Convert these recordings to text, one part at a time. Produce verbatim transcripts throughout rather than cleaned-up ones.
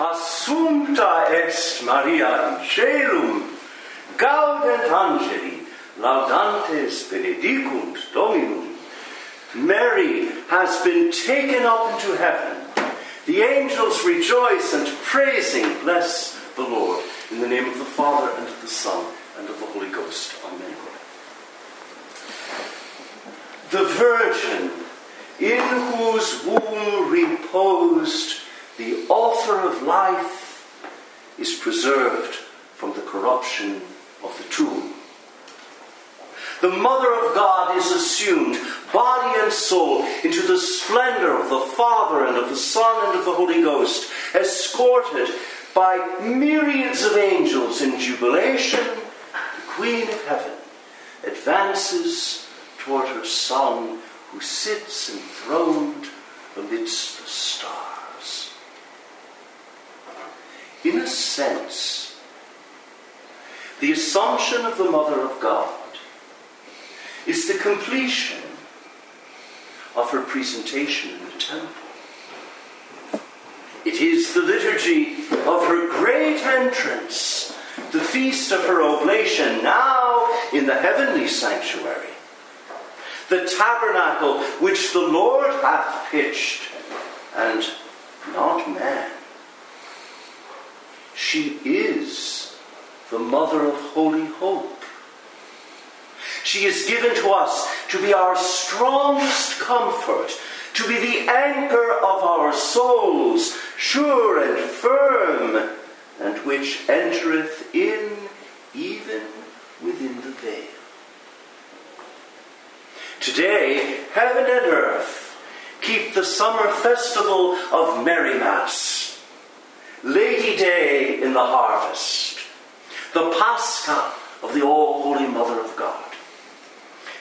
Assumpta est Maria in Caelum, gaudet angeli, laudantes benedicunt Dominum. Mary has been taken up into heaven. The angels rejoice and praising, bless the Lord. In the name of the Father, and of the Son, and of the Holy Ghost. Amen. The Virgin, in whose womb reposed the author of life, is preserved from the corruption of the tomb. The Mother of God is assumed, body and soul, into the splendor of the Father and of the Son and of the Holy Ghost, escorted by myriads of angels in jubilation. The Queen of Heaven advances toward her Son, who sits enthroned amidst the stars. In a sense, the Assumption of the Mother of God is the completion of her presentation in the temple. It is the liturgy of her great entrance, the feast of her oblation, now in the heavenly sanctuary, the tabernacle which the Lord hath pitched, and not man. She is the Mother of Holy Hope. She is given to us to be our strongest comfort, to be the anchor of our souls, sure and firm, and which entereth in even within the veil. Today, heaven and earth keep the summer festival of Merry Mass, Lady Day in the harvest, the Pascha of the All-Holy Mother of God.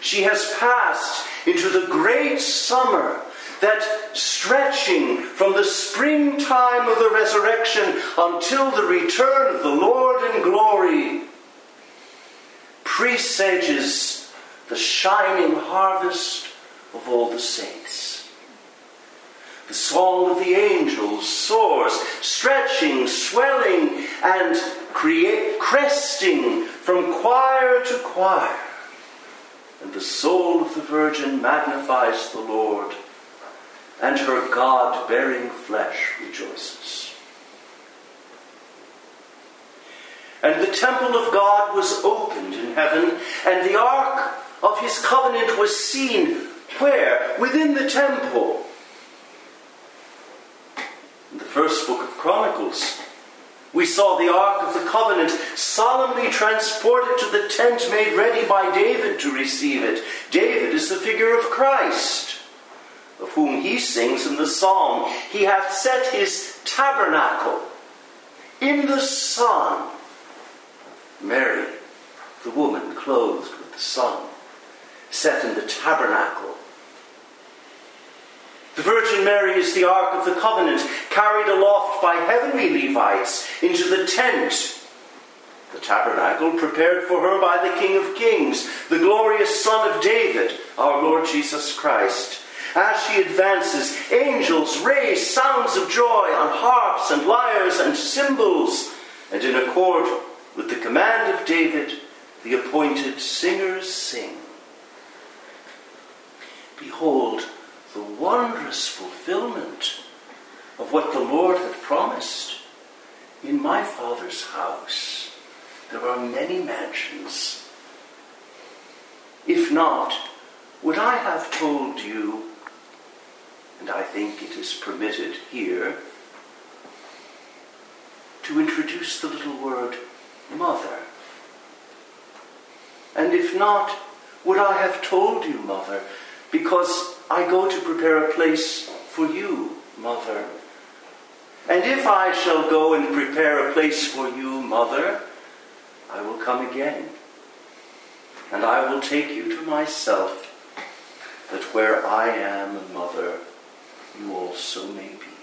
She has passed into the great summer that, stretching from the springtime of the resurrection until the return of the Lord in glory, presages the shining harvest of all the saints. The song of the angels soars, stretching, swelling, and create, cresting from choir to choir. And the soul of the Virgin magnifies the Lord, and her God-bearing flesh rejoices. And the temple of God was opened in heaven, and the ark of his covenant was seen. Where? Within the temple. In the first book of Chronicles, we saw the Ark of the Covenant solemnly transported to the tent made ready by David to receive it. David is the figure of Christ, of whom he sings in the psalm, "He hath set his tabernacle in the sun." Mary, the woman clothed with the sun, set in the tabernacle. The Virgin Mary is the Ark of the Covenant, carried aloft by heavenly Levites into the tent, the tabernacle prepared for her by the King of Kings, the glorious Son of David, our Lord Jesus Christ. As she advances, angels raise sounds of joy on harps and lyres and cymbals, and in accord with the command of David, the appointed singers sing. Behold, the wondrous fulfillment of what the Lord had promised. In my Father's house there are many mansions. If not, would I have told you? And I think it is permitted here to introduce the little word mother. And if not, would I have told you, mother? Because I go to prepare a place for you, mother. And if I shall go and prepare a place for you, mother, I will come again, and I will take you to myself, that where I am, mother, you also may be.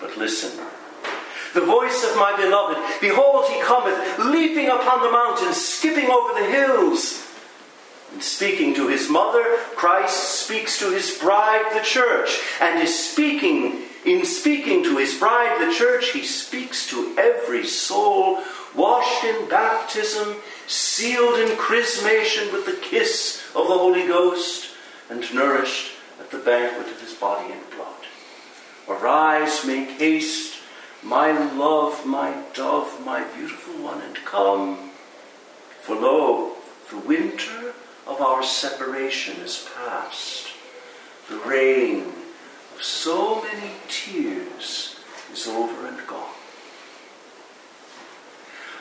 But listen, the voice of my beloved, behold, he cometh, leaping upon the mountains, skipping over the hills. And speaking to his mother, Christ speaks to his bride, the church, and is speaking In speaking to his bride, the church, he speaks to every soul, washed in baptism, sealed in chrismation with the kiss of the Holy Ghost, and nourished at the banquet of his body and blood. Arise, make haste, my love, my dove, my beautiful one, and come. For lo, the winter of our separation is past. The rain of so many tears is over and gone.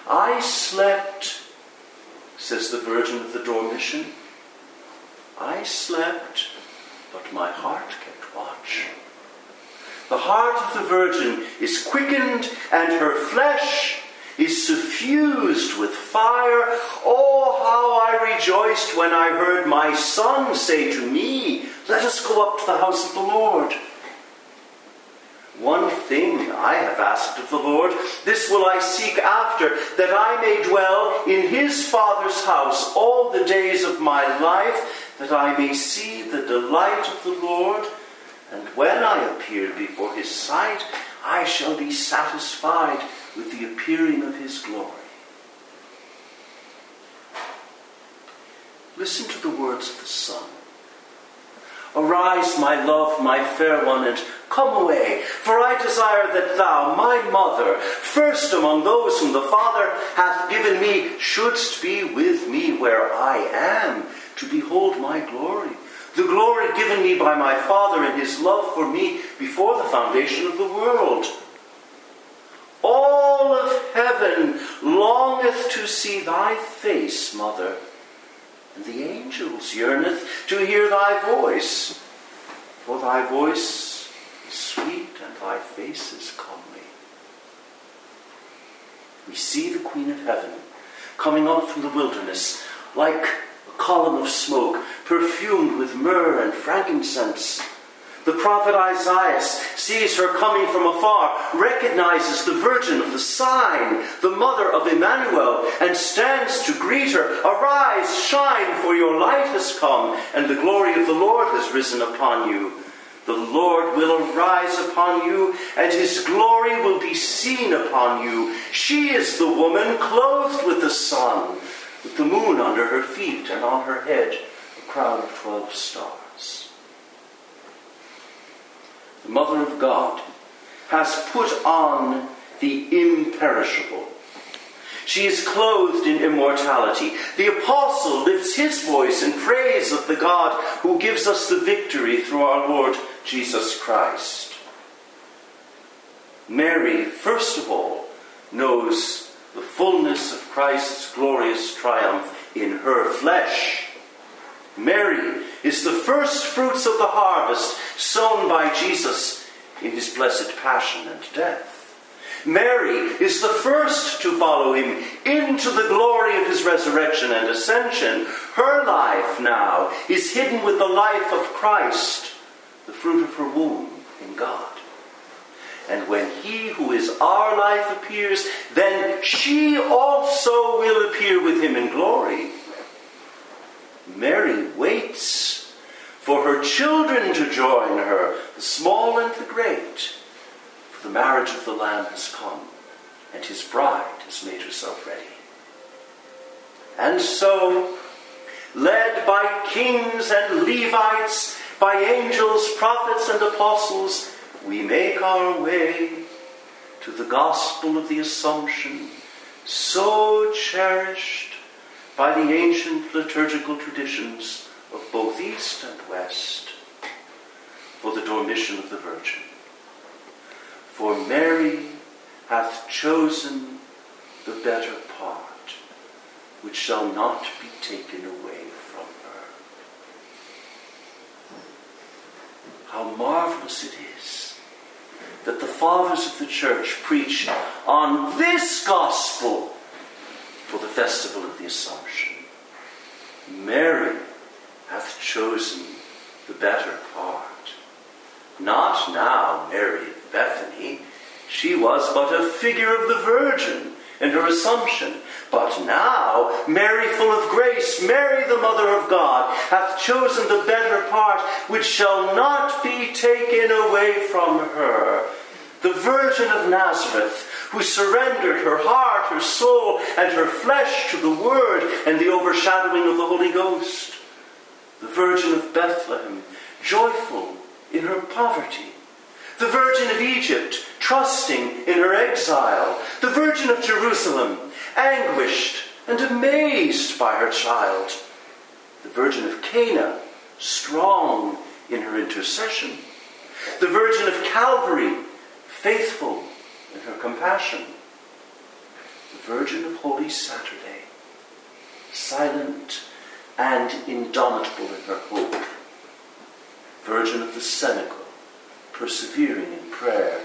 I slept, says the Virgin of the Dormition, I slept, but my heart kept watch. The heart of the Virgin is quickened, and her flesh is suffused with fire. Oh, how I rejoiced when I heard my son say to me, "Let us go up to the house of the Lord." One thing I have asked of the Lord, this will I seek after, that I may dwell in his Father's house all the days of my life, that I may see the delight of the Lord, and when I appear before his sight, I shall be satisfied with the appearing of his glory. Listen to the words of the Son. Arise, my love, my fair one, and come away, for I desire that thou, my mother, first among those whom the Father hath given me, shouldst be with me where I am, to behold my glory, the glory given me by my Father in his love for me before the foundation of the world. All of heaven longeth to see thy face, Mother, and the angels yearneth to hear thy voice, for thy voice is sweet and thy face is comely. We see the Queen of Heaven coming up from the wilderness like a column of smoke, perfumed with myrrh and frankincense. The prophet Isaiah sees her coming from afar, recognizes the Virgin of the Sign, the mother of Emmanuel, and stands to greet her. Arise, shine, for your light has come, and the glory of the Lord has risen upon you. The Lord will arise upon you, and his glory will be seen upon you. She is the woman clothed with the sun, with the moon under her feet, and on her head a crown of twelve stars. The Mother of God has put on the imperishable. She is clothed in immortality. The Apostle lifts his voice in praise of the God who gives us the victory through our Lord Jesus Christ. Mary, first of all, knows the fullness of Christ's glorious triumph in her flesh. Mary is the first fruits of the harvest sown by Jesus in his blessed passion and death. Mary is the first to follow him into the glory of his resurrection and ascension. Her life now is hidden with the life of Christ, the fruit of her womb in God. And when he who is our life appears, then she also will appear with him in glory. Mary waits for her children to join her, the small and the great, for the marriage of the Lamb has come, and his bride has made herself ready. And so, led by kings and Levites, by angels, prophets, and apostles, we make our way to the gospel of the Assumption, so cherished by the ancient liturgical traditions of both East and West, for the Dormition of the Virgin. For Mary hath chosen the better part, which shall not be taken away from her. How marvelous it is that the fathers of the church preach on this gospel for the festival of the Assumption. Mary hath chosen the better part. Not now Mary of Bethany. She was but a figure of the Virgin in her Assumption. But now, Mary, full of grace, Mary, the Mother of God, hath chosen the better part, which shall not be taken away from her. The Virgin of Nazareth, who surrendered her heart, her soul, and her flesh to the Word and the overshadowing of the Holy Ghost. The Virgin of Bethlehem, joyful in her poverty. The Virgin of Egypt, trusting in her exile. The Virgin of Jerusalem, anguished and amazed by her child. The Virgin of Cana, strong in her intercession. The Virgin of Calvary, faithful in her compassion. The Virgin of Holy Saturday, silent and indomitable in her hope. Virgin of the Cenacle, persevering in prayer.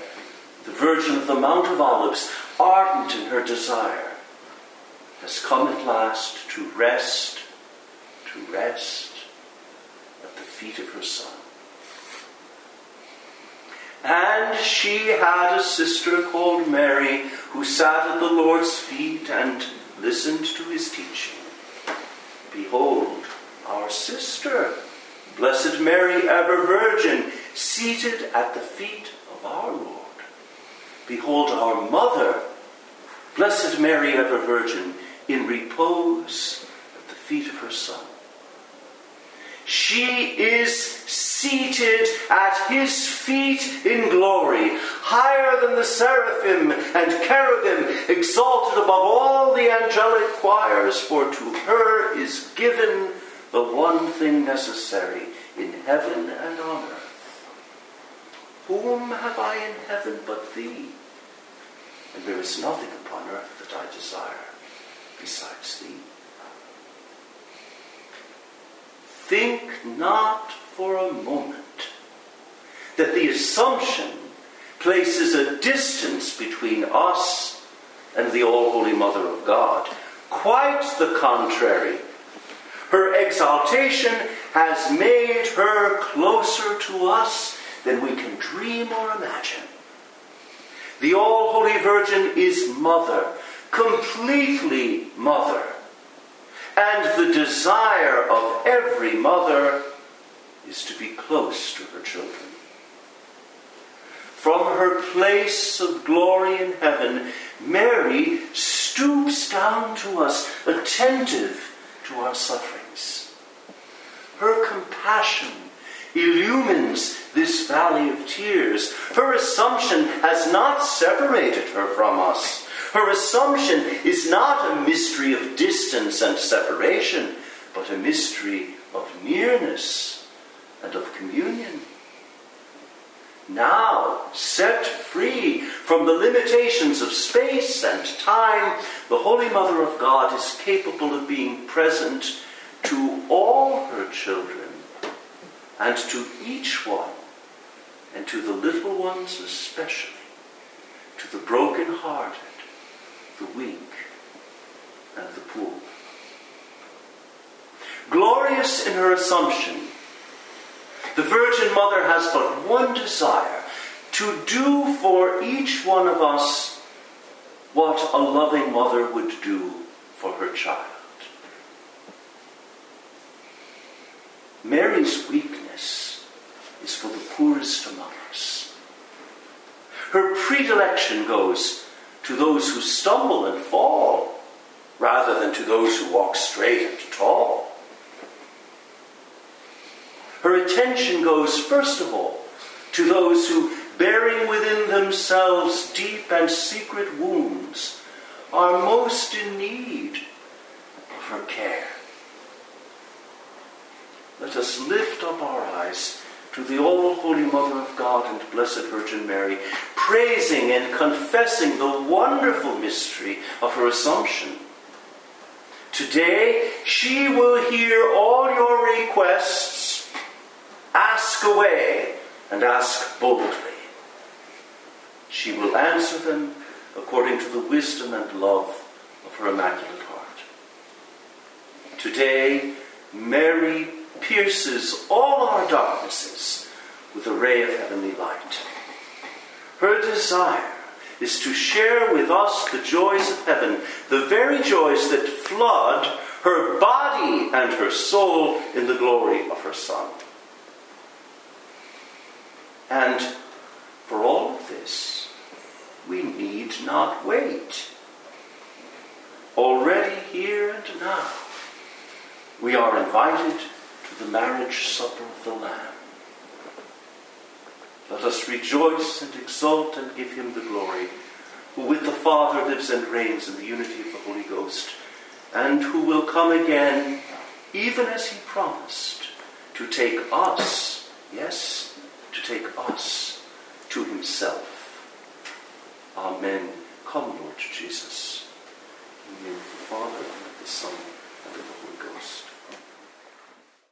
The Virgin of the Mount of Olives, ardent in her desire, has come at last to rest, to rest at the feet of her Son. And she had a sister called Mary, who sat at the Lord's feet and listened to his teaching. Behold, our sister, Blessed Mary, ever Virgin, seated at the feet of our Lord. Behold, our mother, Blessed Mary, ever Virgin, in repose at the feet of her Son. She is seated at his feet in glory, higher than the seraphim and cherubim, exalted above all the angelic choirs, for to her is given the one thing necessary in heaven and on earth. Whom have I in heaven but thee? And there is nothing upon earth that I desire besides thee. Think not for a moment that the assumption places a distance between us and the All-Holy Mother of God. Quite the contrary. Her exaltation has made her closer to us than we can dream or imagine. The All-Holy Virgin is Mother, completely Mother. And the desire of every mother is to be close to her children. From her place of glory in heaven, Mary stoops down to us, attentive to our sufferings. Her compassion illumines this valley of tears. Her assumption has not separated her from us. Her assumption is not a mystery of distance and separation, but a mystery of nearness and of communion. Now, set free from the limitations of space and time, the Holy Mother of God is capable of being present to all her children, and to each one, and to the little ones especially, to the broken-hearted, the weak, and the poor. Glorious in her assumption, the Virgin Mother has but one desire, to do for each one of us what a loving mother would do for her child. Mary's weakness is for the poorest among us. Her predilection goes to those who stumble and fall, rather than to those who walk straight and tall. Her attention goes, first of all, to those who, bearing within themselves deep and secret wounds, are most in need of her care. Let us lift up our eyes to the All-Holy Mother of God and Blessed Virgin Mary, praising and confessing the wonderful mystery of her Assumption. Today, she will hear all your requests. Ask away and ask boldly. She will answer them according to the wisdom and love of her Immaculate Heart. Today, Mary pierces all our darknesses with a ray of heavenly light. Her desire is to share with us the joys of heaven, the very joys that flood her body and her soul in the glory of her Son. And for all of this, we need not wait. Already here and now, we are invited to the marriage supper of the Lamb. Let us rejoice and exult and give him the glory, who with the Father lives and reigns in the unity of the Holy Ghost, and who will come again, even as he promised, to take us, yes, to take us to himself. Amen. Come, Lord Jesus. In the name of the Father, and of the Son, and of the Holy Ghost.